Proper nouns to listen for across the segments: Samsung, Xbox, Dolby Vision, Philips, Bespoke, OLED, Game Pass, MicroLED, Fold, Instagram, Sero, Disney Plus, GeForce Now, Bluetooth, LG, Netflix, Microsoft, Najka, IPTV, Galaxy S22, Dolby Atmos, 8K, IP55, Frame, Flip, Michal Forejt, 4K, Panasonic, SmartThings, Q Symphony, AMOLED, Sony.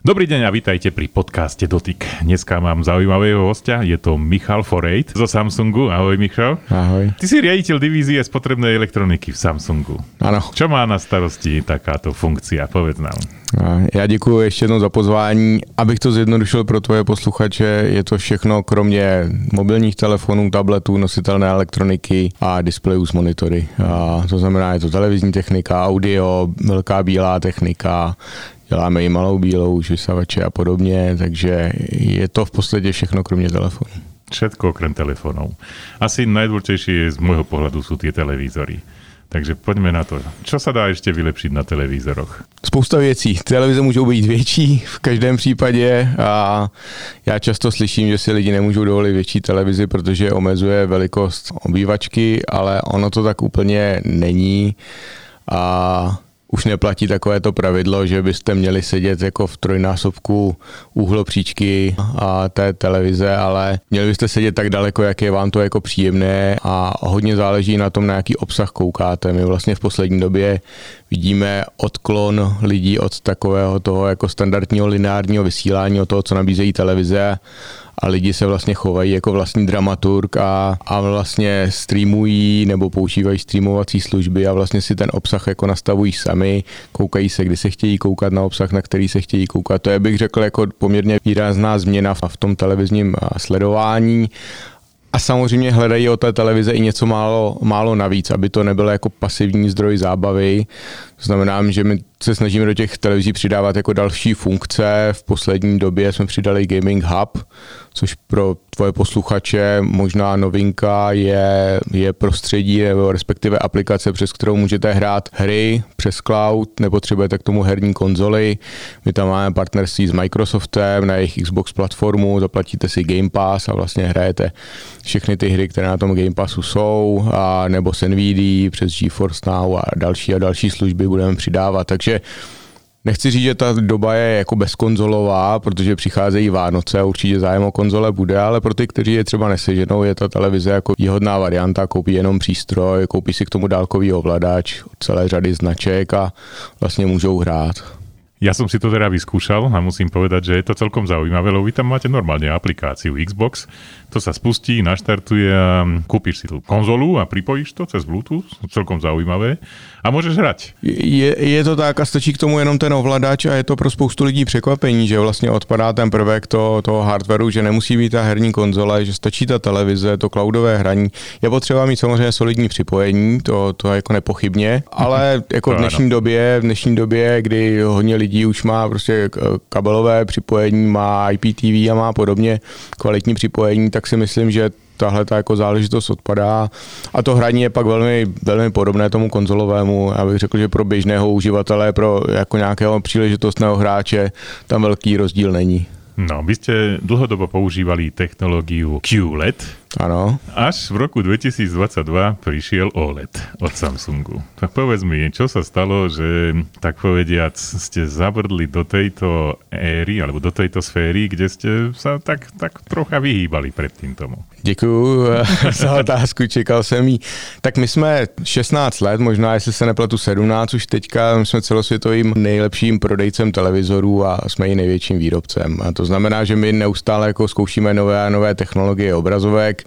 Dobrý deň a vítajte pri podcaste Dotyk. Dneska mám zaujímavého hostia, je to Michal Forejt zo Samsungu. Ahoj Michal. Ahoj. Ty si riaditeľ divízie spotrebnej elektroniky v Samsungu. Ano. Čo má na starosti takáto funkcia? Povedz nám. Já děkuji ještě jednou za pozvání. Abych to zjednodušil pro tvoje posluchače, je to všechno kromě mobilních telefonů, tabletů, nositelné elektroniky a displejů s monitory. A to znamená, je to televizní technika, audio, velká bílá technika, děláme i malou bílou, už vysavače a podobně, takže je to v podstatě všechno kromě telefonu. Všetko okrem telefonov. Asi najdôležitejšie z môjho pohľadu sú tie televízory. Takže pojďme na to. Čo sa dá ještě vylepšit na televízoroch? Spousta věcí. Televize můžou být větší v každém případě a já často slyším, že si lidi nemůžou dovolit větší televizi, protože omezuje velikost obývačky, ale ono to tak úplně není a už neplatí takovéto pravidlo, že byste měli sedět jako v trojnásobku úhlopříčky a té televize, ale měli byste sedět tak daleko, jak je vám to jako příjemné a hodně záleží na tom, na jaký obsah koukáte. My vlastně v poslední době vidíme odklon lidí od takového toho jako standardního lineárního vysílání, od toho, co nabízejí televize, a lidi se vlastně chovají jako vlastní dramaturg a vlastně streamují nebo používají streamovací služby a vlastně si ten obsah jako nastavují sami, koukají se, kdy se chtějí koukat na obsah, na který se chtějí koukat. To je, bych řekl, jako poměrně výrazná změna v tom televizním sledování. A samozřejmě hledají od té televize i něco málo navíc, aby to nebylo jako pasivní zdroj zábavy. To znamená, že my se snažíme do těch televizí přidávat jako další funkce. V poslední době jsme přidali Gaming Hub, což pro tvoje posluchače možná novinka je prostředí nebo respektive aplikace, přes kterou můžete hrát hry přes cloud, nepotřebujete k tomu herní konzoli. My tam máme partnerství s Microsoftem na jejich Xbox platformu, zaplatíte si Game Pass a vlastně hrajete všechny ty hry, které na tom Game Passu jsou, a nebo s Nvidia přes GeForce Now a další služby budeme přidávat. Takže nechci říct, že ta doba je jako bezkonzolová, protože přicházejí Vánoce a určitě zájem o konzole bude, ale pro ty, kteří je třeba neseženou, je ta televize jako výhodná varianta, koupí jenom přístroj, koupí si k tomu dálkový ovladač od celé řady značek a vlastně můžou hrát. Ja som si to teda vyskúšal a musím povedať, že je to celkom zaujímavé, lebo vy tam máte normálne aplikáciu Xbox, to sa spustí, naštartuje a kúpiš si tú konzolu a pripojíš to cez Bluetooth, celkom zaujímavé a môžeš hrať. Je to tak a stačí k tomu jenom ten ovladač a je to pro spoustu lidí překvapení, že vlastně odpadá ten prvek toho hardwareu, že nemusí být ta herní konzole, že stačí ta televize, to cloudové hraní. Je potřeba mít samozřejmě solidní připojení, to jako nepochybně, ale jako v dnešní době, kdy hodně lidí už má prostě kabelové připojení, má IPTV a má podobně kvalitní připojení, tak si myslím, že tahle jako záležitost odpadá a to hraní je pak velmi, velmi podobné tomu konzolovému. Já bych řekl, že pro běžného uživatele, pro jako nějakého příležitostného hráče tam velký rozdíl není. No, vy ste dlhodobo používali technológiu QLED. Áno. Až v roku 2022 prišiel OLED od Samsungu. Tak povedz mi, čo sa stalo, že tak povediac ste zabrdli do tejto éry, alebo do tejto sféry, kde ste sa tak trocha vyhýbali predtým tomu? Děkuju za otázku, čekal jsem jí. Tak my jsme 16 let, možná jestli se nepletu 17 už teďka, my jsme celosvětovým nejlepším prodejcem televizorů a jsme i největším výrobcem. A to znamená, že my neustále jako zkoušíme nové a nové technologie obrazovek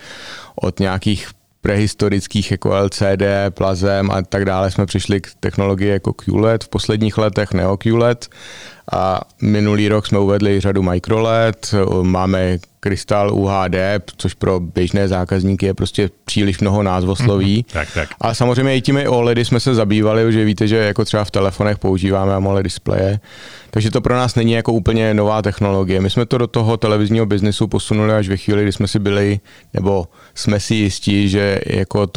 od nějakých prehistorických jako LCD, plazem a tak dále jsme přišli k technologii jako QLED, v posledních letech NeoQLED a minulý rok jsme uvedli řadu MicroLED, máme Crystal UHD, což pro běžné zákazníky je prostě příliš mnoho názvosloví. Tak. A samozřejmě i těmi OLEDy jsme se zabývali, že víte, že jako třeba v telefonech používáme AMOLED displeje. Takže to pro nás není jako úplně nová technologie. My jsme to do toho televizního biznesu posunuli až ve chvíli, kdy jsme si byli, nebo jsme si jistí, že jako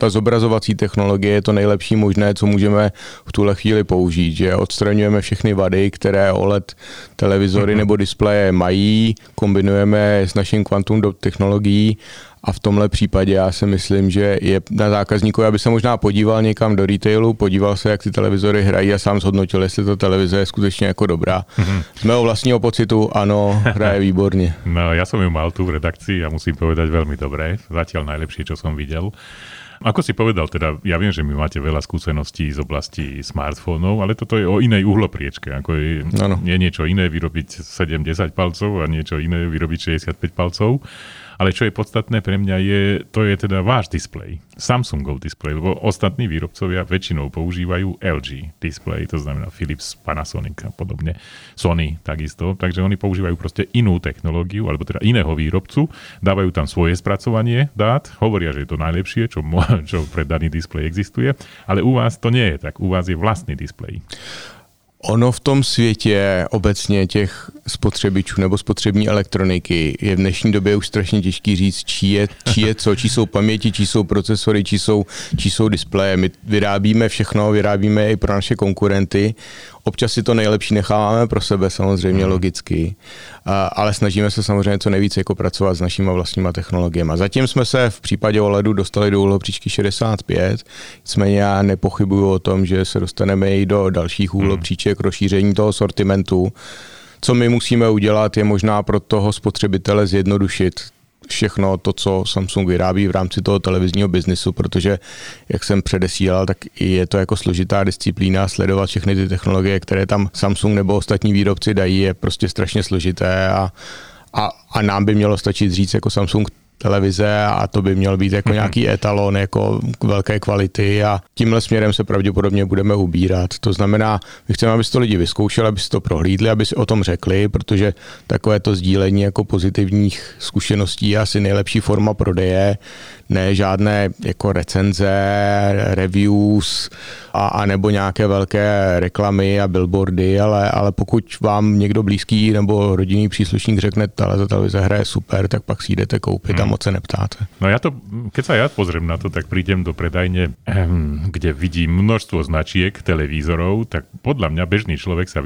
ta zobrazovací technologie je to nejlepší možné, co můžeme v tuhle chvíli použít, že odstraňujeme všechny vady, které OLED televizory nebo displeje mají, kombinujeme s naším quantum dot technologií a v tomhle případě já si myslím, že je na zákazníkovi, aby se možná podíval někam do retailu, podíval se, jak ty televizory hrají a sám zhodnotil, jestli ta televize je skutečně jako dobrá. Z mého vlastního pocitu ano, hraje výborně. No, ja som ju mal tu v redakcii a musím povedať veľmi dobré, zatiaľ najlepšie, čo som videl. Ako si povedal, teda ja viem, že my máte veľa skúseností z oblasti smartfónov, ale toto je o inej uhlopriečke. Ako je, je niečo iné vyrobiť 7-10 palcov a niečo iné vyrobiť 65 palcov. Ale čo je podstatné pre mňa je, to je teda váš displej, Samsungov displej, lebo ostatní výrobcovia väčšinou používajú LG displej, to znamená Philips, Panasonic a podobne, Sony takisto, takže oni používajú proste inú technológiu, alebo teda iného výrobcu, dávajú tam svoje spracovanie dát, hovoria, že je to najlepšie, čo pre daný displej existuje, ale u vás to nie je tak, u vás je vlastný displej. Ono v tom světě obecně těch spotřebičů nebo spotřební elektroniky je v dnešní době už strašně těžký říct, čí je co, čí jsou paměti, čí jsou procesory, čí jsou displeje. My vyrábíme všechno, vyrábíme i pro naše konkurenty. Občas si to nejlepší necháváme pro sebe, samozřejmě logicky, ale snažíme se samozřejmě co nejvíc jako pracovat s našimi vlastníma technologiemi. Zatím jsme se v případě OLEDu dostali do úhlopříčky 65, nicméně já nepochybuju o tom, že se dostaneme i do dalších úhlopříček, rozšíření toho sortimentu. Co my musíme udělat, je možná pro toho spotřebitele zjednodušit všechno to, co Samsung vyrábí v rámci toho televizního biznisu, protože, jak jsem předesílal, tak je to jako složitá disciplína sledovat všechny ty technologie, které tam Samsung nebo ostatní výrobci dají, je prostě strašně složité a nám by mělo stačit říct jako Samsung televize a to by měl být jako nějaký etalon jako velké kvality a tímhle směrem se pravděpodobně budeme ubírat. To znamená, my chceme, aby si to lidi vyzkoušeli, aby si to prohlídli, aby si o tom řekli, protože takové to sdílení jako pozitivních zkušeností je asi nejlepší forma prodeje, ne žádné jako recenze, reviews a nebo nějaké velké reklamy a billboardy, ale pokud vám někdo blízký nebo rodinný příslušník řekne, tahle televize hraje super, tak pak si jdete koupit a moc se neptáte. No ja to, keď sa ja pozriem na to, tak prídem do predajne, kde vidím množstvo značiek televízorov, tak podľa mňa bežný človek sa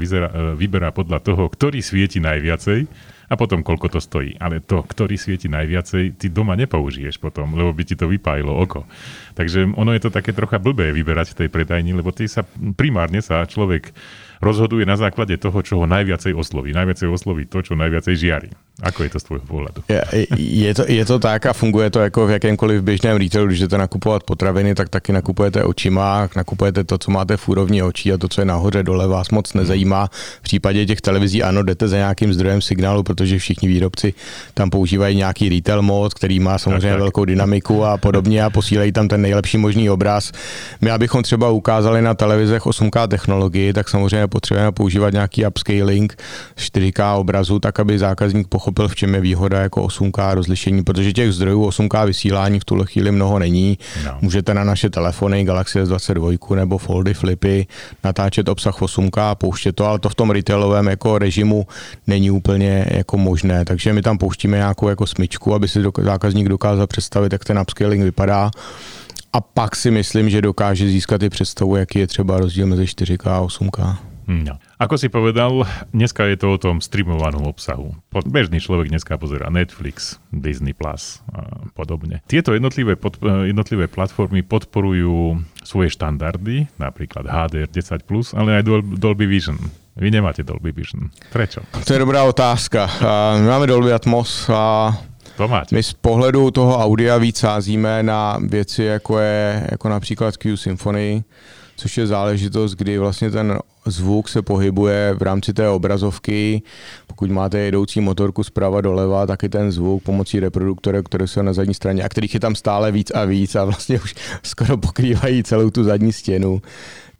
vyberá podľa toho, ktorý svieti najviacej, a potom koľko to stojí. Ale to, ktorý svieti najviacej, ty doma nepoužiješ potom, lebo by ti to vypálilo oko. Takže ono je to také trocha blbé vyberať v tej predajni, lebo ty sa primárne človek rozhoduje na základe toho, čo ho najviacej osloví. Najviacej osloví to, čo najviacej žiari. Ako je to z tvojho pohľadu? Je to tak a funguje to jako v jakémkoliv běžném retailu, když jdete nakupovat potraviny, tak taky nakupujete očima, nakupujete to, co máte v úrovni očí a to, co je nahoře dole, vás moc nezajímá. V případě těch televizí ano, jdete za nějakým zdrojem signálu, protože všichni výrobci tam používají nějaký retail mod, který má samozřejmě tak. Velkou dynamiku a podobně a posílají tam ten nejlepší možný obraz. My abychom třeba ukázali na televizech 8K technologii, tak samozřejmě potřebujeme používat nějaký upscaling 4K obrazu, tak aby zákazník pochopil, v čem je výhoda jako 8K rozlišení, protože těch zdrojů 8K vysílání v tuhle chvíli mnoho není. No. Můžete na naše telefony Galaxy S22 nebo Foldy, Flipy natáčet obsah 8K, pouštět to, ale to v tom retailovém jako režimu není úplně jako možné. Takže my tam pouštíme nějakou jako smyčku, aby si zákazník dokázal představit, jak ten upscaling vypadá. A pak si myslím, že dokáže získat i představu, jaký je třeba rozdíl mezi 4K a 8K. No. Ako si povedal, dneska je to o tom streamovanom obsahu. Bežný človek dneska pozerá Netflix, Disney Plus a podobne. Tieto jednotlivé platformy podporujú svoje štandardy, napríklad HDR10+, ale aj Dolby Vision. Vy nemáte Dolby Vision. Prečo? To je dobrá otázka. My máme Dolby Atmos a my z pohledu toho audia víc sázíme na věci, jako například Q Symphony, což je záležitost, kdy vlastně ten zvuk se pohybuje v rámci té obrazovky. Pokud máte jedoucí motorku zprava doleva, tak i ten zvuk pomocí reproduktorů, které jsou na zadní straně a kterých je tam stále víc a víc a vlastně už skoro pokrývají celou tu zadní stěnu,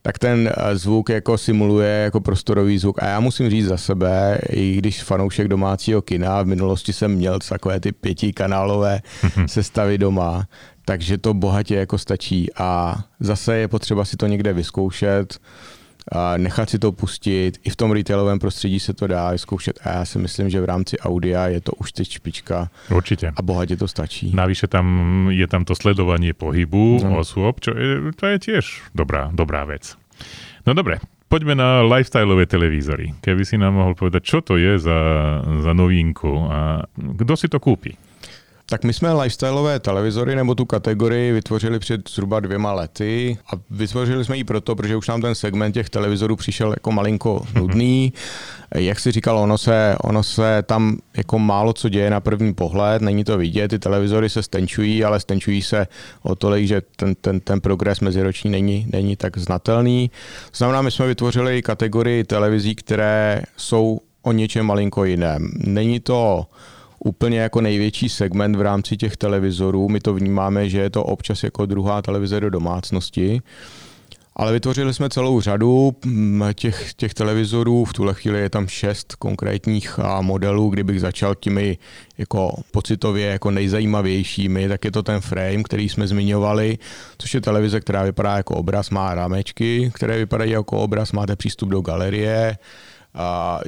tak ten zvuk jako simuluje jako prostorový zvuk. A já musím říct za sebe, i když fanoušek domácího kina, v minulosti jsem měl takové ty 5-kanálové sestavy doma, takže to bohatě jako stačí. A zase je potřeba si to někde vyzkoušet, a nechat si to pustit. I v tom retailovém prostředí se to dá vyzkoušet a já si myslím, že v rámci audia je to už teď špička. Určitě. A bohatě to stačí. Navíše tam je tam to sledovanie pohybu osôb, to je tiež dobrá vec. No dobre, poďme na lifestyleové televízory. Keby si nám mohol povedať, čo to je za novinku a kdo si to kúpi? Tak my jsme lifestyleové televizory nebo tu kategorii vytvořili před zhruba 2 lety a vytvořili jsme ji proto, protože už nám ten segment těch televizorů přišel jako malinko nudný. Jak si říkal, ono se tam jako málo co děje na první pohled, není to vidět, ty televizory se stenčují, ale stenčují se o tolik, že ten progres meziroční není tak znatelný. To znamená, my jsme vytvořili kategorii televizí, které jsou o něčem malinko jiném. Není to úplně jako největší segment v rámci těch televizorů. My to vnímáme, že je to občas jako druhá televize do domácnosti. Ale vytvořili jsme celou řadu těch televizorů. V tuhle chvíli je tam 6 konkrétních modelů. Kdybych začal těmi jako pocitově jako nejzajímavějšími, tak je to ten frame, který jsme zmiňovali, což je televize, která vypadá jako obraz, má rámečky, které vypadají jako obraz, máte přístup do galerie,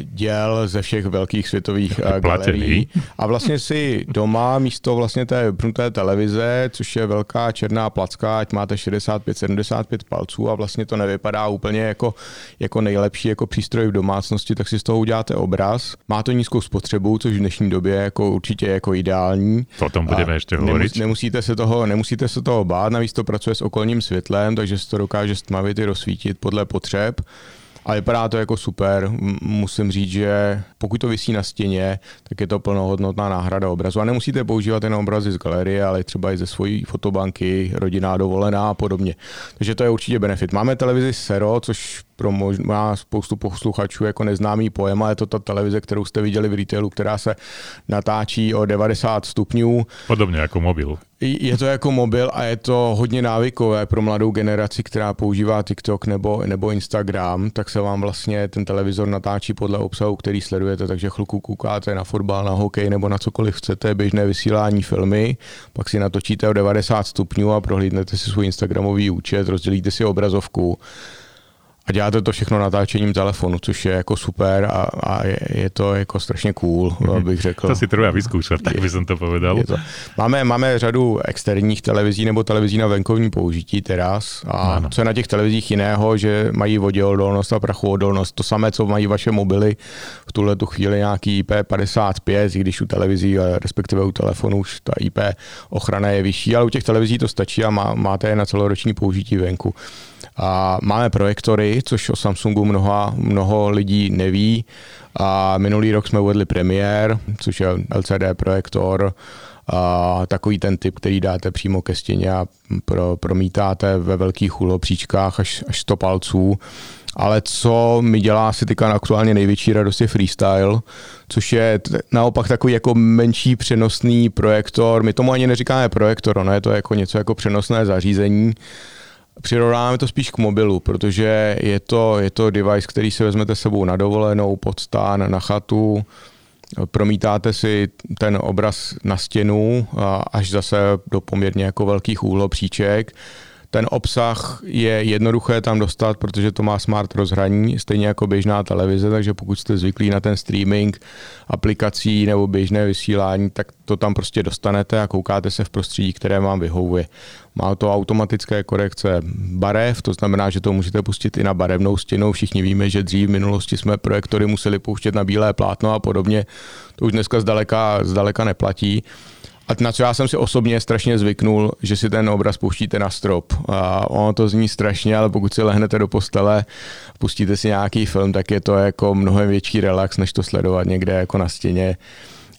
děl ze všech velkých světových galerií. A vlastně si doma místo vlastně té vypnuté televize, což je velká černá placka, ať máte 65-75 palců a vlastně to nevypadá úplně jako nejlepší jako přístroj v domácnosti, tak si z toho uděláte obraz. Má to nízkou spotřebu, což v dnešní době jako určitě jako ideální. O tom budeme ještě hovořit. Nemusíte se toho bát, navíc to pracuje s okolním světlem, takže se to dokáže stmavit i rozsvítit podle potřeb. A vypadá to jako super. Musím říct, že pokud to visí na stěně, tak je to plnohodnotná náhrada obrazu. A nemusíte používat jen obrazy z galerie, ale třeba i ze svojí fotobanky, rodinná dovolená a podobně. Takže to je určitě benefit. Máme televizi Sero, což pro možná spoustu posluchačů jako neznámý pojem, ale je to ta televize, kterou jste viděli v retailu, která se natáčí o 90 stupňů. Podobně jako mobil. Je to jako mobil a je to hodně návykové pro mladou generaci, která používá TikTok nebo Instagram, tak se vám vlastně ten televizor natáčí podle obsahu, který sledujete, takže chvilku koukáte na fotbal, na hokej nebo na cokoliv chcete, běžné vysílání, filmy, pak si natočíte o 90 stupňů a prohlídnete si svůj Instagramový účet, rozdělíte si obrazovku. A děláte to všechno natáčením telefonu, což je jako super a je to jako strašně cool, bych řekl. To si treba vyskúšať, tak by som to povedal. Máme řadu externích televizí nebo televizí na venkovní použití teraz. A co je na těch televizích jiného, že mají voděodolnost a prachuodolnost. To samé, co mají vaše mobily v tuhle tu chvíli nějaký IP55, i když u televizí, respektive u telefonu už ta IP ochrana je vyšší, ale u těch televizí to stačí a máte je na celoroční použití venku. A máme projektory, což o Samsungu mnoho lidí neví. A minulý rok jsme uvedli Premiere, což je LCD projektor, a takový ten typ, který dáte přímo ke stěně a promítáte ve velkých úhlopříčkách až 100 palců. Ale co mi dělá si teďka aktuálně největší radost je Freestyle, což je naopak takový jako menší přenosný projektor. My tomu ani neříkáme projektor, ono je to jako něco jako přenosné zařízení. Přirovnáme to spíš k mobilu, protože je to device, který si vezmete s sebou na dovolenou, pod stán, na chatu, promítáte si ten obraz na stěnu až zase do poměrně jako velkých úhlopříček. Ten obsah je jednoduché tam dostat, protože to má smart rozhraní, stejně jako běžná televize, takže pokud jste zvyklí na ten streaming aplikací nebo běžné vysílání, tak to tam prostě dostanete a koukáte se v prostředí, které vám vyhovuje. Má to automatické korekce barev, to znamená, že to můžete pustit i na barevnou stěnu. Všichni víme, že dřív v minulosti jsme projektory museli pouštět na bílé plátno a podobně. To už dneska zdaleka neplatí. A na co já jsem si osobně strašně zvyknul, že si ten obraz pouštíte na strop. A ono to zní strašně, ale pokud si lehnete do postele, pustíte si nějaký film, tak je to jako mnohem větší relax, než to sledovat někde jako na stěně.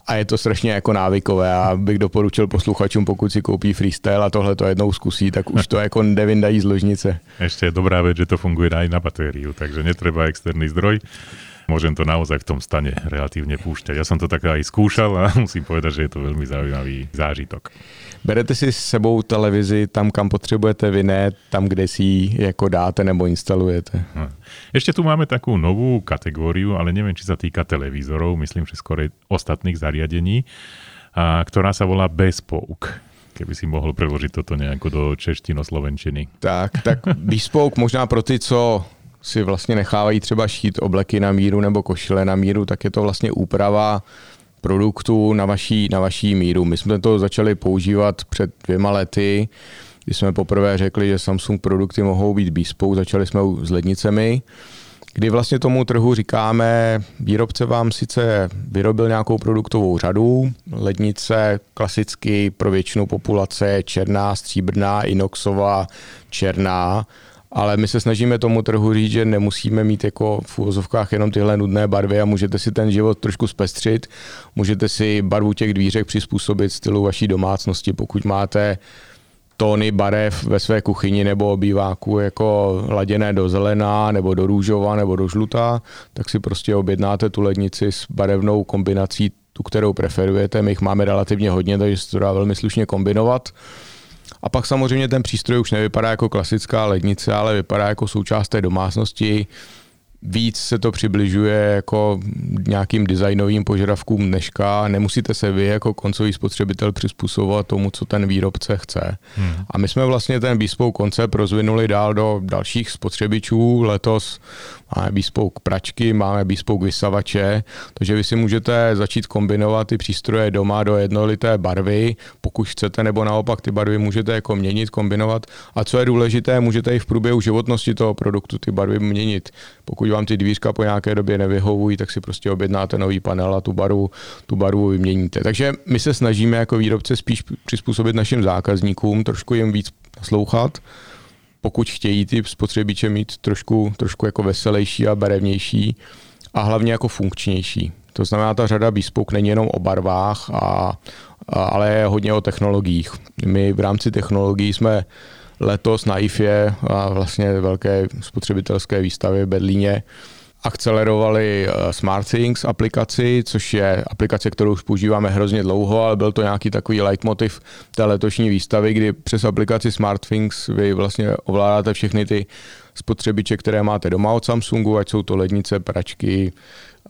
A je to strašně jako návykové. Já bych doporučil posluchačům, pokud si koupí Freestyle a tohle to jednou zkusí, tak už to jako nevyndají z ložnice. Ještě je dobrá věc, že to funguje aj na batériu, takže netreba externý zdroj. Môžem to naozaj v tom stane relatívne púšťať. Ja som to tak aj skúšal a musím povedať, že je to veľmi zaujímavý zážitok. Berete si s sebou televizi tam, kam potrebujete, vy ne, tam, kde si ji ako dáte nebo instalujete. Ešte tu máme takú novú kategóriu, ale neviem, či sa týka televízorov, myslím, že skôr ostatných zariadení, ktorá sa volá Bespoke. Keby si mohol preložiť toto nejako do češtino-slovenčiny. Tak Bespoke možná pro ty, co si vlastně nechávají třeba šít obleky na míru nebo košile na míru, tak je to vlastně úprava produktu na vaší míru. My jsme to začali používat před 2 lety, když jsme poprvé řekli, že Samsung produkty mohou být bespoke, začali jsme s lednicemi. kdy vlastně tomu trhu říkáme, výrobce vám sice vyrobil nějakou produktovou řadu, lednice klasicky pro většinu populace černá, stříbrná, inoxová, černá, ale my se snažíme tomu trhu říct, že nemusíme mít jako v uvozovkách jenom tyhle nudné barvy a můžete si ten život trošku zpestřit, můžete si barvu těch dvířek přizpůsobit stylu vaší domácnosti, pokud máte tóny barev ve své kuchyni nebo obýváku jako laděné do zelená, nebo do růžová, nebo do žlutá, tak si prostě objednáte tu lednici s barevnou kombinací, tu, kterou preferujete. My jich máme relativně hodně, takže se to dá velmi slušně kombinovat. A pak samozřejmě ten přístroj už nevypadá jako klasická lednice, ale vypadá jako součást té domácnosti. Víc se to přibližuje jako nějakým designovým požadavkům dneška. Nemusíte se vy jako koncový spotřebitel přizpůsobovat tomu, co ten výrobce chce. A my jsme vlastně ten Bespoke koncept rozvinuli dál do dalších spotřebičů. Letos máme Bespoke pračky, máme Bespoke vysavače, takže vy si můžete začít kombinovat ty přístroje doma do jednolité barvy, pokud chcete, nebo naopak ty barvy můžete jako měnit, kombinovat. A co je důležité, můžete i v průběhu životnosti toho produktu ty barvy měnit. Pokud vám ty dvířka po nějaké době nevyhovují, tak si prostě objednáte nový panel a tu barvu vyměníte. Takže my se snažíme jako výrobce spíš přizpůsobit našim zákazníkům, trošku jim víc naslouchat. Pokud chtějí ty spotřebiče mít trošku jako veselější a barevnější a hlavně jako funkčnější. To znamená, ta řada Bespoke není jenom o barvách, ale je hodně o technologiích. My v rámci technologií jsme letos na IFě a vlastně velké spotřebitelské výstavě v Berlíně akcelerovali SmartThings aplikaci, což je aplikace, kterou už používáme hrozně dlouho, ale byl to nějaký takový leitmotiv té letošní výstavy, kdy přes aplikaci SmartThings vy vlastně ovládáte všechny ty spotřebiče, které máte doma od Samsungu, ať jsou to lednice, pračky,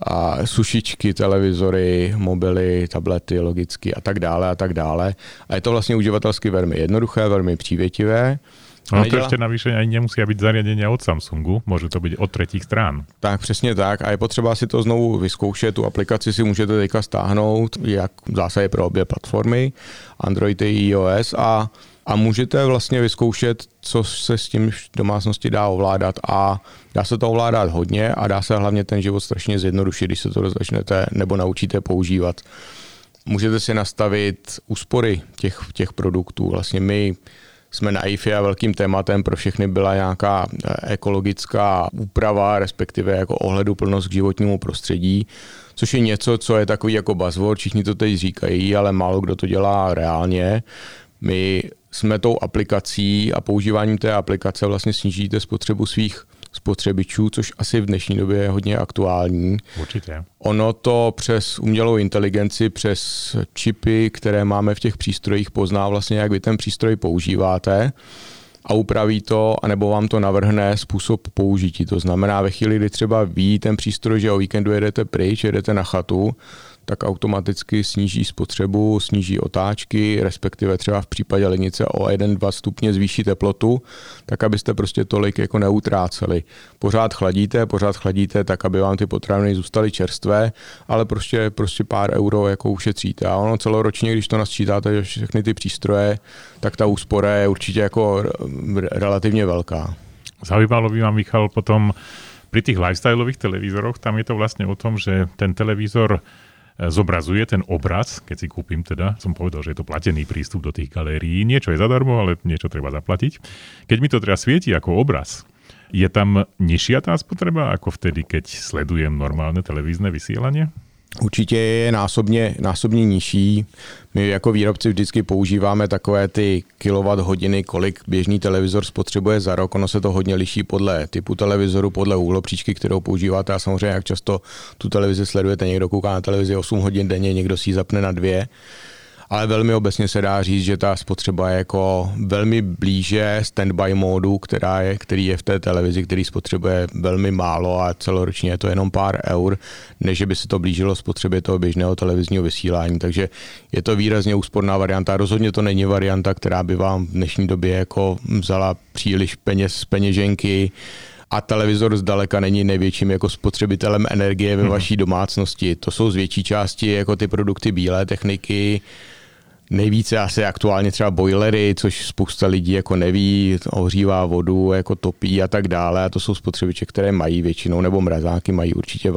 a sušičky, televizory, mobily, tablety, logicky a tak dále. A je to vlastně uživatelsky velmi jednoduché, velmi přívětivé. Ono to ešte navyše ani nemusí byť zariadenia od Samsungu, môže to byť od tretích strán. Tak, presne tak. A je potřeba si to znovu vyskúšať. Tu aplikaci si môžete teďka stáhnout, jak v zásadě pro obě platformy, Android i iOS a můžete vlastně vyzkoušet, co se s tím v domácnosti dá ovládat. A dá se to ovládat hodně a dá se hlavně ten život strašně zjednodušit, když se to začnete nebo naučíte používat. Můžete si nastavit úspory těch produktů. Vlastně my jsme na IFE a velkým tématem pro všechny byla nějaká ekologická úprava, respektive jako ohleduplnost k životnímu prostředí, což je něco, co je takový jako buzzword, všichni to teď říkají, ale málo kdo to dělá reálně. My jsme tou aplikací a používáním té aplikace vlastně snížíte spotřebu svých spotřebičů, což asi v dnešní době je hodně aktuální. Určitě. Ono to přes umělou inteligenci, přes čipy, které máme v těch přístrojích, pozná vlastně, jak vy ten přístroj používáte a upraví to, anebo vám to navrhne způsob použití. To znamená, ve chvíli, kdy třeba ví ten přístroj, že o víkendu jedete pryč, jedete na chatu, tak automaticky sníží spotřebu, sníží otáčky, respektive třeba v případě lednice o 1-2 stupně zvýší teplotu, tak abyste prostě tolik jako neutráceli. Pořád chladíte, tak aby vám ty potraviny zůstaly čerstvé, ale prostě pár euro jako ušetříte. A ono celoročně, když to nasčítáte všechny ty přístroje, tak ta úspora je určitě jako relativně velká. Zaujímalo by vám, Michal, potom pri tých lifestyleových televízoroch, tam je to vlastne o tom, že ten televízor zobrazuje ten obraz, keď si kúpim teda, som povedal, že je to platený prístup do tých galérií, niečo je zadarmo, ale niečo treba zaplatiť. Keď mi to teda svieti ako obraz, je tam nižšia tá spotreba ako vtedy, keď sledujem normálne televízne vysielanie? Určitě je násobně nižší. My jako výrobci vždycky používáme takové ty kilowatt hodiny, kolik běžný televizor spotřebuje za rok. Ono se to hodně liší podle typu televizoru, podle úhlopříčky, kterou používáte a samozřejmě jak často tu televizi sledujete. Někdo kouká na televizi 8 hodin denně, někdo si ji zapne na 2. Ale velmi obecně se dá říct, že ta spotřeba je jako velmi blíže standby módu, který je v té televizi, který spotřebuje velmi málo a celoročně je to jenom pár eur, než by se to blížilo spotřebě toho běžného televizního vysílání. Takže je to výrazně úsporná varianta. Rozhodně to není varianta, která by vám v dnešní době jako vzala příliš peněz z peněženky. A televizor zdaleka není největším jako spotřebitelem energie ve vaší domácnosti. To jsou z větší části jako ty produkty bílé techniky, Nejvíce asi aktuálně třeba boilery, což spousta lidí jako neví, ohřívá vodu, jako topí a tak dále. A to jsou spotřebiče, které mají většinou, nebo mrazáky mají určitě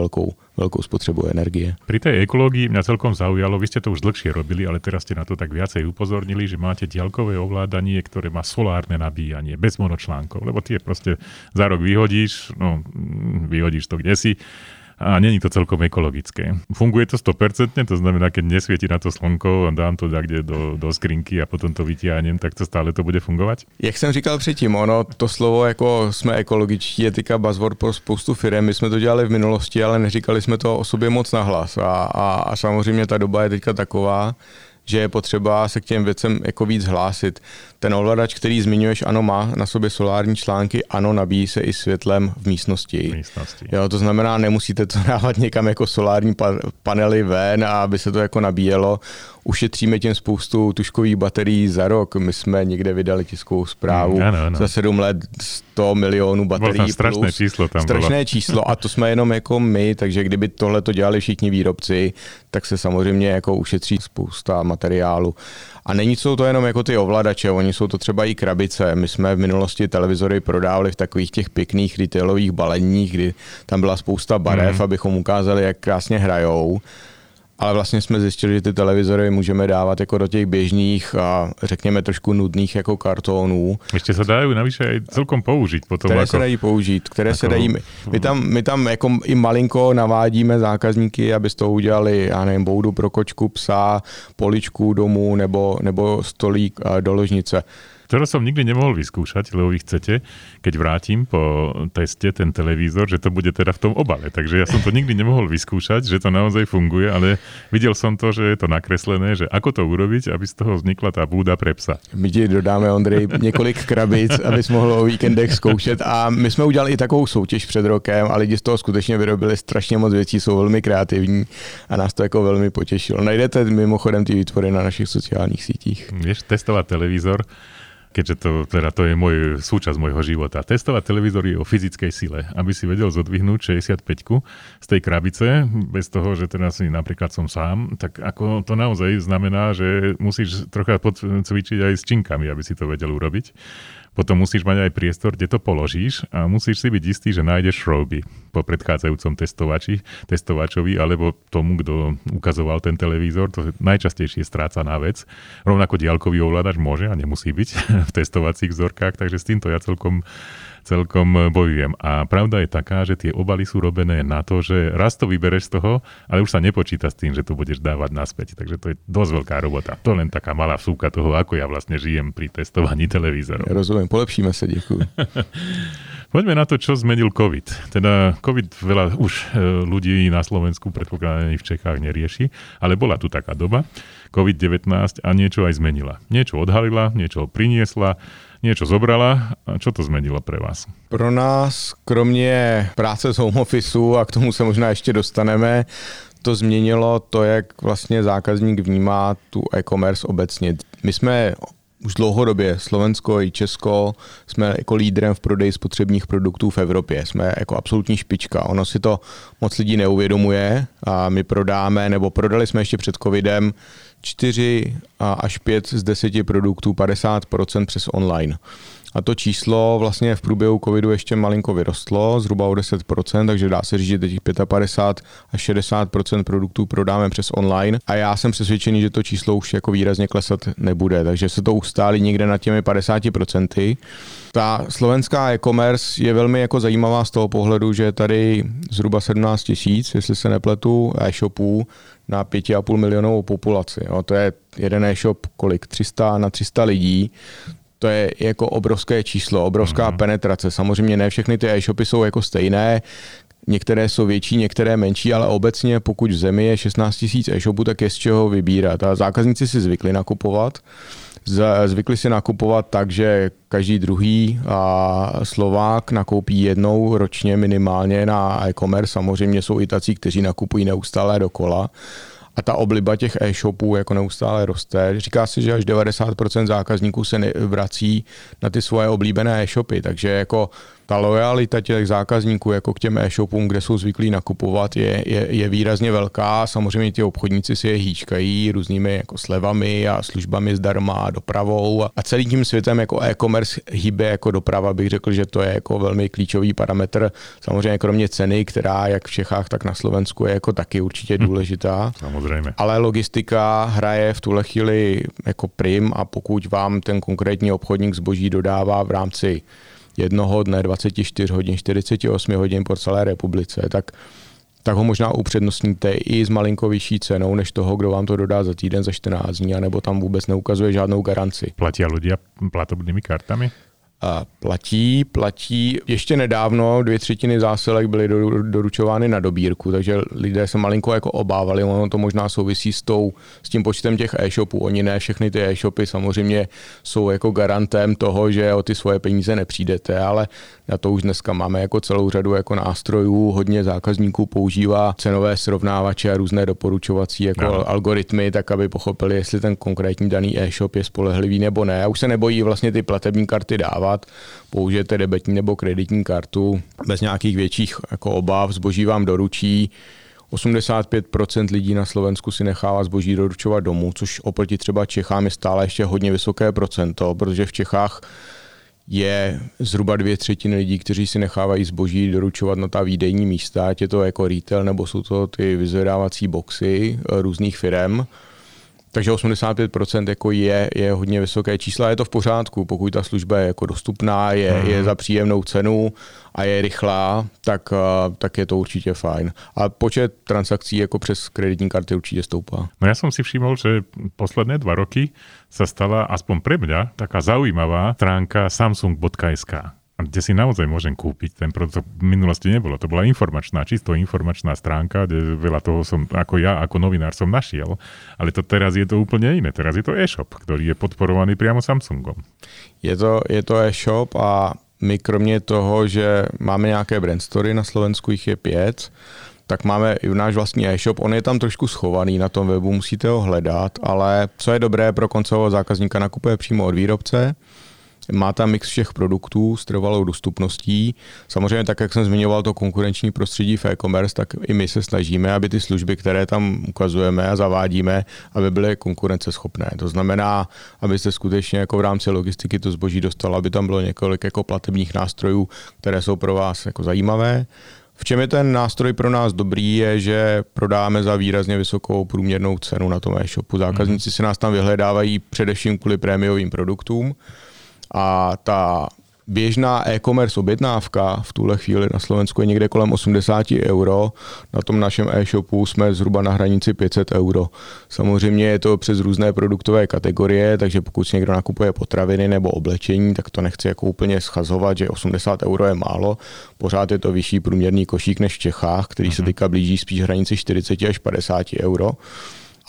veľkou spotrebu energie. Pri tej ekológii mňa celkom zaujalo, vy ste to už dlhšie robili, ale teraz ste na to tak viacej upozornili, že máte diaľkové ovládanie, ktoré má solárne nabíjanie, bez monočlánkov, lebo tie proste za rok vyhodíš, no vyhodíš to kdesi a není to celkom ekologické. Funguje to 100%, to znamená, keď nesvieti na to slnko, dám to kde do skrinky a potom to vytiahnem, tak to stále to bude fungovat? Jak jsem říkal předtím, ono to slovo jako jsme ekologičtí je teďka buzzword pro spoustu firem. My jsme to dělali v minulosti, ale neříkali jsme to o sobě moc nahlas. A samozřejmě ta doba je teďka taková, že je potřeba se k těm věcem jako víc hlásit. Ten ovladač, který zmiňuješ, ano, má na sobě solární články, ano, nabíjí se i světlem v místnosti. Jo, to znamená, nemusíte to dávat někam jako solární panely ven, aby se to jako nabíjelo. Ušetříme tím spoustu tuškových baterií za rok. My jsme někde vydali tiskovou zprávu za 7 let 100 milionů baterií. Bylo tam strašné plus, číslo tam strašné bylo. Číslo a to jsme jenom jako my, takže kdyby tohle to dělali všichni výrobci, tak se samozřejmě jako ušetří spousta materiálu. A není to jenom jako ty ovladače, oni jsou to třeba i krabice. My jsme v minulosti televizory prodávali v takových těch pěkných retailových baleních, kdy tam byla spousta barev, abychom ukázali, jak krásně hrajou. Ale vlastně jsme zjistili, že ty televizory můžeme dávat jako do těch běžných a řekněme trošku nudných jako kartónů. Ještě se dají navíc celkom použít potom. Které jako, se dají použít, které jako, se dají. My tam jako i malinko navádíme zákazníky, aby z toho udělali, já nevím, boudu pro kočku, psa, poličku domů nebo stolík do ložnice. Ktoré som nikdy nemohol vyskúšať, lebo vy chcete, keď vrátim po teste ten televízor, že to bude teda v tom obale. Takže ja som to nikdy nemohol vyskúšať, že to naozaj funguje, ale videl som to, že je to nakreslené, že ako to urobiť, aby z toho vznikla tá búda pre psa. My ti dodáme, Ondrej, niekoľko krabic, aby si mohol o víkendech skúšať. A my sme udělali i takovou soutěž před rokem a lidi z toho skutečně vyrobili strašně moc věcí, jsou velmi kreativní a nás to jako velmi potěšilo. Najdete mimochodem ty výtvory na našich sociálních sítích. Vieš, testovať televízor, keďže to je súčasť môjho života. Testovať televízor je o fyzickej sile, aby si vedel zodvihnúť 65-ku z tej krabice, bez toho, že teraz napríklad som sám, tak ako to naozaj znamená, že musíš trocha podcvičiť aj s činkami, aby si to vedel urobiť. Potom musíš mať aj priestor, kde to položíš a musíš si byť istý, že nájdeš šrouby po predchádzajúcom testovačovi alebo tomu, kto ukazoval ten televízor. To najčastejšie strácaná vec. Rovnako diaľkový ovládač môže a nemusí byť v testovacích vzorkách, takže s týmto ja celkom bojujem. A pravda je taká, že tie obaly sú robené na to, že raz to vybereš z toho, ale už sa nepočíta s tým, že to budeš dávať naspäť. Takže to je dosť veľká robota. To len taká malá vsúka toho, ako ja vlastne žijem pri testovaní televízorov. Ja rozumiem, polepšíme sa, ďakujem. Poďme na to, čo zmenil COVID. Teda COVID veľa už ľudí na Slovensku, predpokladaní v Čechách, nerieši, ale bola tu taká doba, COVID-19, a niečo aj zmenila. Niečo odhalila, niečo priniesla, niečo zobrala. A čo to zmenilo pre vás? Pro nás, kromě práce z home officeu, a k tomu se možná ještě dostaneme, to změnilo to, jak vlastně zákazník vnímá tu e-commerce obecně. My jsme už dlouhodobě, Slovensko i Česko, jsme jako lídrem v prodeji spotřebních produktů v Evropě. Jsme jako absolutní špička. Ono si to moc lidí neuvědomuje a my prodáme, nebo prodali jsme ještě před covidem 4 až 5 z 10 produktů 50% přes online. A to číslo vlastně v průběhu covidu ještě malinko vyrostlo, zhruba o 10%, takže dá se říct, že teď 55 až 60% produktů prodáme přes online. A já jsem přesvědčený, že to číslo už jako výrazně klesat nebude, takže se to ustálí někde nad těmi 50%. Ta slovenská e-commerce je velmi jako zajímavá z toho pohledu, že je tady zhruba 17 000, jestli se nepletu, e-shopů na 5,5 milionovou populaci. Jo, to je jeden e-shop kolik? 300 na 300 lidí. To je jako obrovské číslo, obrovská penetrace. Samozřejmě ne všechny ty e-shopy jsou jako stejné, některé jsou větší, některé menší, ale obecně pokud v zemi je 16 000 e-shopů, tak je z čeho vybírat. A zákazníci si zvykli nakupovat. Zvykli si nakupovat tak, že každý druhý Slovák nakoupí jednou ročně minimálně na e-commerce. Samozřejmě jsou i tací, kteří nakupují neustále dokola. A ta obliba těch e-shopů jako neustále roste. Říká se, že až 90% zákazníků se vrací na ty svoje oblíbené e-shopy, takže jako ta lojalita těch zákazníků jako k těm e-shopům, kde jsou zvyklí nakupovat, je výrazně velká. Samozřejmě ti obchodníci si je hýčkají různými jako slevami a službami zdarma a dopravou. A celý tím světem jako e-commerce hýbe jako doprava, bych řekl, že to je jako velmi klíčový parametr. Samozřejmě kromě ceny, která jak v Čechách, tak na Slovensku je jako taky určitě důležitá. Samozřejmě. Ale logistika hraje v tuhle chvíli jako prim a pokud vám ten konkrétní obchodník zboží dodává v rámci jednoho dne, 24 hodin, 48 hodin po celé republice, tak ho možná upřednostníte i s malinko vyšší cenou, než toho, kdo vám to dodá za týden, za 14 dní, anebo tam vůbec neukazuje žádnou garanci. Platí ľudia platobnými kartami? A platí. Ještě nedávno 2/3 zásilek byly doručovány na dobírku, takže lidé se malinko jako obávali. Ono to možná souvisí s tím počtem těch e-shopů. Oni ne všechny ty e-shopy samozřejmě jsou jako garantem toho, že o ty svoje peníze nepřijdete, ale na to už dneska máme jako celou řadu jako nástrojů. Hodně zákazníků používá cenové srovnávače a různé doporučovací jako algoritmy, tak aby pochopili, jestli ten konkrétní daný e-shop je spolehlivý nebo ne. A už se nebojí vlastně ty platební karty dávat. Použijete debetní nebo kreditní kartu bez nějakých větších jako obav, zboží vám doručí. 85% lidí na Slovensku si nechává zboží doručovat domů, což oproti třeba Čechám je stále ještě hodně vysoké procento, protože v Čechách je zhruba 2/3 lidí, kteří si nechávají zboží doručovat na ta výdejní místa, ať je to jako retail nebo jsou to ty vyzvedávací boxy různých firem. Takže 85% jako je hodně vysoké číslo a je to v pořádku. Pokud ta služba je jako dostupná, je za příjemnou cenu a je rychlá, tak je to určitě fajn. A počet transakcí jako přes kreditní karty určitě stoupá. No ja som si všimol, že posledné 2 roky sa stala, aspoň pre mňa, taká zaujímavá stránka samsung.sk, kde si naozaj môžem kúpiť ten produkt. V minulosti nebolo. To bola čisto informačná stránka, kde veľa toho som, ako ja, ako novinár som našiel. Ale to teraz je to úplne iné. Teraz je to e-shop, ktorý je podporovaný priamo Samsungom. Je to e-shop a my kromě toho, že máme nějaké brandstory, na Slovensku jich je 5, tak máme i náš vlastní e-shop. On je tam trošku schovaný na tom webu, musíte ho hledat, ale co je dobré pro koncového zákazníka, nakupuje přímo od výrobce. Má tam mix všech produktů s trvalou dostupností. Samozřejmě tak, jak jsem zmiňoval to konkurenční prostředí v e-commerce, tak i my se snažíme, aby ty služby, které tam ukazujeme a zavádíme, aby byly konkurenceschopné. To znamená, aby se skutečně jako v rámci logistiky to zboží dostalo, aby tam bylo několik jako platebních nástrojů, které jsou pro vás jako zajímavé. V čem je ten nástroj pro nás dobrý, je, že prodáme za výrazně vysokou průměrnou cenu na tom e-shopu. Zákazníci si nás tam vyhledávají především kvůli prémiovým produktům. A ta běžná e-commerce objednávka v tuhle chvíli na Slovensku je někde kolem 80 €. Na tom našem e-shopu jsme zhruba na hranici 500 €. Samozřejmě je to přes různé produktové kategorie, takže pokud si někdo nakupuje potraviny nebo oblečení, tak to nechci jako úplně schazovat, že 80 € je málo. Pořád je to vyšší průměrný košík než v Čechách, který se teďka blíží spíš hranici 40 až 50 €.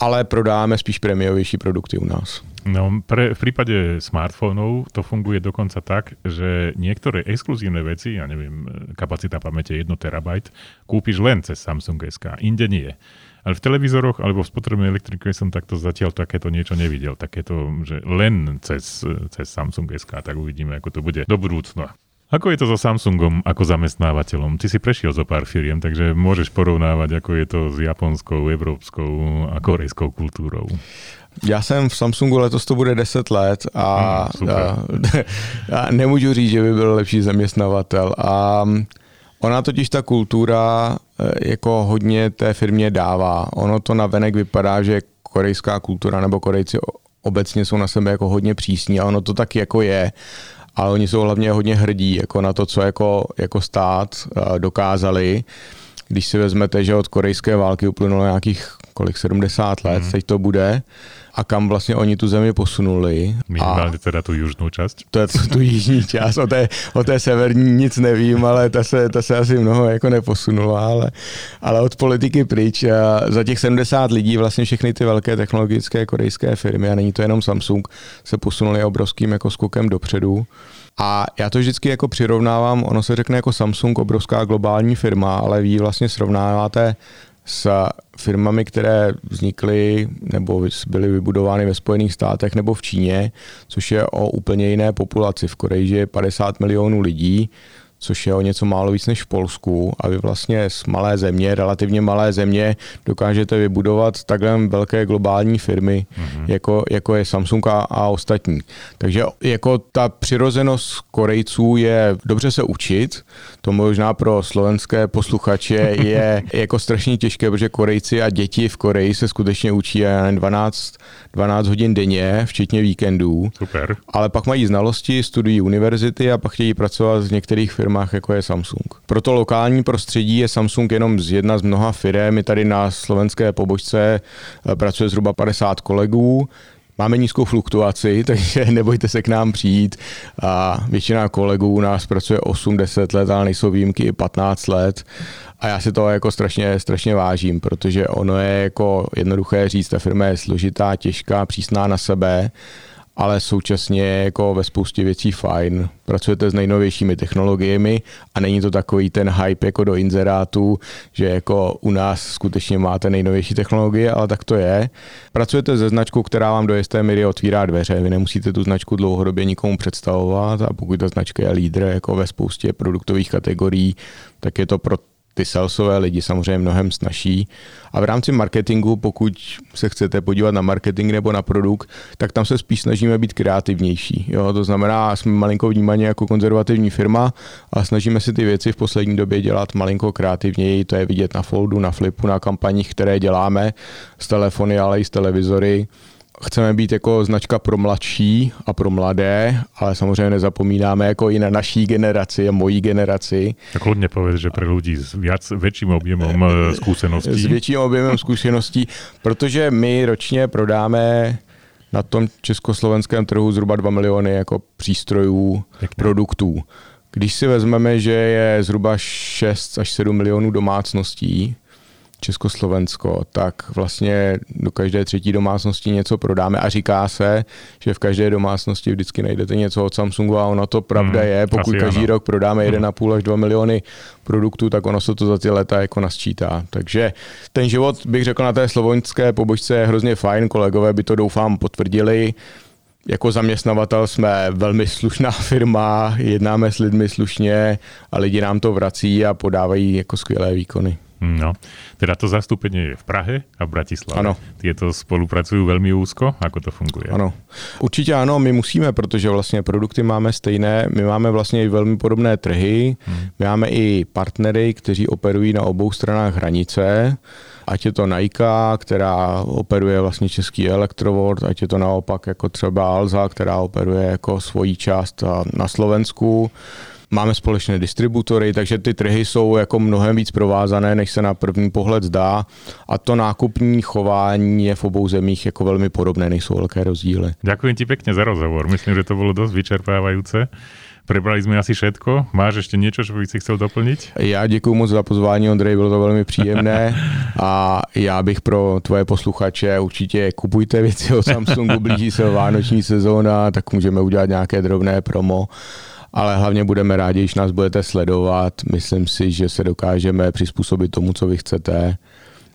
Ale prodáme spíš prémiovější produkty u nás. No, v prípade smartfónov to funguje dokonca tak, že niektoré exkluzívne veci, ja neviem, kapacita pamäte 1 terabajt, kúpiš len cez Samsung.sk, inde nie. Ale v televízoroch alebo v spotrebnej elektrike som takto zatiaľ takéto niečo nevidel. Takéto, že len cez Samsung.sk, tak uvidíme, ako to bude do budúcna. Ako je to so Samsungom ako zamestnávateľom? Ty si prešiel zo pár firiem, takže môžeš porovnávať, ako je to s japonskou, európskou a korejskou kultúrou. Já jsem v Samsungu, letos to bude 10 let a nemůžu říct, že by byl lepší zaměstnavatel. A ona totiž ta kultura jako hodně té firmě dává. Ono to navenek vypadá, že korejská kultura nebo Korejci obecně jsou na sebe jako hodně přísní a ono to tak jako je. Ale oni jsou hlavně hodně hrdí jako na to, co jako stát dokázali. Když si vezmete, že od korejské války uplynulo nějakých 70 let, teď to bude, a kam vlastně oni tu zemi posunuli. Minimálně teda tu južnou část. To je tu jižní část, o té severní nic nevím, ale ta se asi mnoho jako neposunula, ale od politiky pryč. A za těch 70 lidí vlastně všechny ty velké technologické korejské firmy, a není to jenom Samsung, se posunuly obrovským jako skokem dopředu. A já to vždycky jako přirovnávám, ono se řekne jako Samsung, obrovská globální firma, ale vy ji vlastně srovnáváte s firmami, které vznikly nebo byly vybudovány ve Spojených státech nebo v Číně, což je o úplně jiné populaci. V Koreji je 50 milionů lidí, což je o něco málo víc než v Polsku, a vy vlastně z malé země, relativně malé země, dokážete vybudovat takhle velké globální firmy, jako je Samsung a ostatní. Takže jako ta přirozenost Korejců je dobře se učit, to možná pro slovenské posluchače je jako strašně těžké, protože Korejci a děti v Koreji se skutečně učí 12 hodin denně, včetně víkendů. Super. Ale pak mají znalosti, studují univerzity a pak chtějí pracovat v některých firmách, jako je Samsung. Pro to lokální prostředí je Samsung jenom jedna z mnoha firem. My tady na slovenské pobočce pracuje zhruba 50 kolegů. Máme nízkou fluktuaci, takže nebojte se k nám přijít. A většina kolegů u nás pracuje 8-10 let, ale nejsou výjimky i 15 let. A já si to jako strašně vážím, protože ono je jako jednoduché říct, ta firma je složitá, těžká, přísná na sebe, ale současně jako ve spoustě věcí fajn. Pracujete s nejnovějšími technologiemi a není to takový ten hype jako do inzerátu, že jako u nás skutečně máte nejnovější technologie, ale tak to je. Pracujete se značkou, která vám do jisté míry otvírá dveře. Vy nemusíte tu značku dlouhodobě nikomu představovat, a pokud ta značka je lídr jako ve spoustě produktových kategorií, tak je to pro ty salesové lidi samozřejmě mnohem snaží. A v rámci marketingu, pokud se chcete podívat na marketing nebo na produkt, tak tam se spíš snažíme být kreativnější. Jo, to znamená, jsme malinko vnímaní jako konzervativní firma a snažíme si ty věci v poslední době dělat malinko kreativněji. To je vidět na Foldu, na Flipu, na kampaních, které děláme z telefony, ale i z televizory. Chceme být jako značka pro mladší a pro mladé, ale samozřejmě nezapomínáme jako i na naší generaci a mojí generaci. Tak hodně povedz, že pro lidi s větším objemem zkušeností. S větším objemem zkušeností, protože my ročně prodáme na tom československém trhu zhruba 2 miliony jako přístrojů, produktů. Když si vezmeme, že je zhruba 6 až 7 milionů domácností, Československo, tak vlastně do každé třetí domácnosti něco prodáme a říká se, že v každé domácnosti vždycky najdete něco od Samsungu, a ono to pravda je, pokud každý rok prodáme 1,5 až 2 miliony produktů, tak ono se to za ty leta jako nasčítá. Takže ten život, bych řekl, na té slovenské pobočce je hrozně fajn, kolegové by to doufám potvrdili. Jako zaměstnavatel jsme velmi slušná firma, jednáme s lidmi slušně a lidi nám to vrací a podávají jako skvělé výkony. No, teda to zastúpenie je v Prahe a v Bratislave. Ano. Tieto spolupracujú veľmi úzko, ako to funguje? Ano. Určite áno, my musíme, pretože vlastne produkty máme stejné, my máme vlastne i veľmi podobné trhy, my máme i partnery, kteří operují na obou stranách hranice, ať je to Najka, která operuje vlastně český Elektrovord, ať je to naopak jako třeba Alza, která operuje jako svoji část na Slovensku. Máme společné distributory, takže ty trhy jsou jako mnohem víc provázané, než se na první pohled zdá. A to nákupní chování je v obou zemích jako velmi podobné, nejsou velké rozdíly. Ďakujem ti pekne za rozhovor. Myslím, že to bylo dost vyčerpávajúce. Prebrali sme asi všetko. Máš ešte niečo, čo by si chcel doplniť? Ja ďakujem moc za pozvání, Ondrej, bylo to veľmi príjemné. A ja bych pro tvoje posluchače určitě kupujte věci od Samsungu, blíží se vánoční sezóna, tak můžeme udělat nějaké drobné promo. Ale hlavně budeme rádi, když nás budete sledovat. Myslím si, že se dokážeme přizpůsobit tomu, co vy chcete,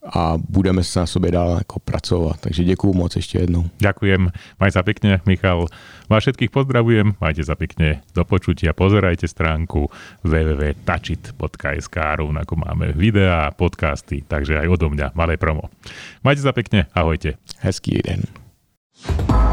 a budeme sa na sobě dál ako pracovať. Takže ďakujem moc ešte jednou. Ďakujem. Maj sa pekne, Michal. Vás všetkých pozdravujem. Majte sa pekne. Do počutia. Pozerajte stránku www.touchit.sk. Rovnako máme videá, podcasty, takže aj odo mňa malé promo. Majte sa pekne. Ahojte. Hezký deň.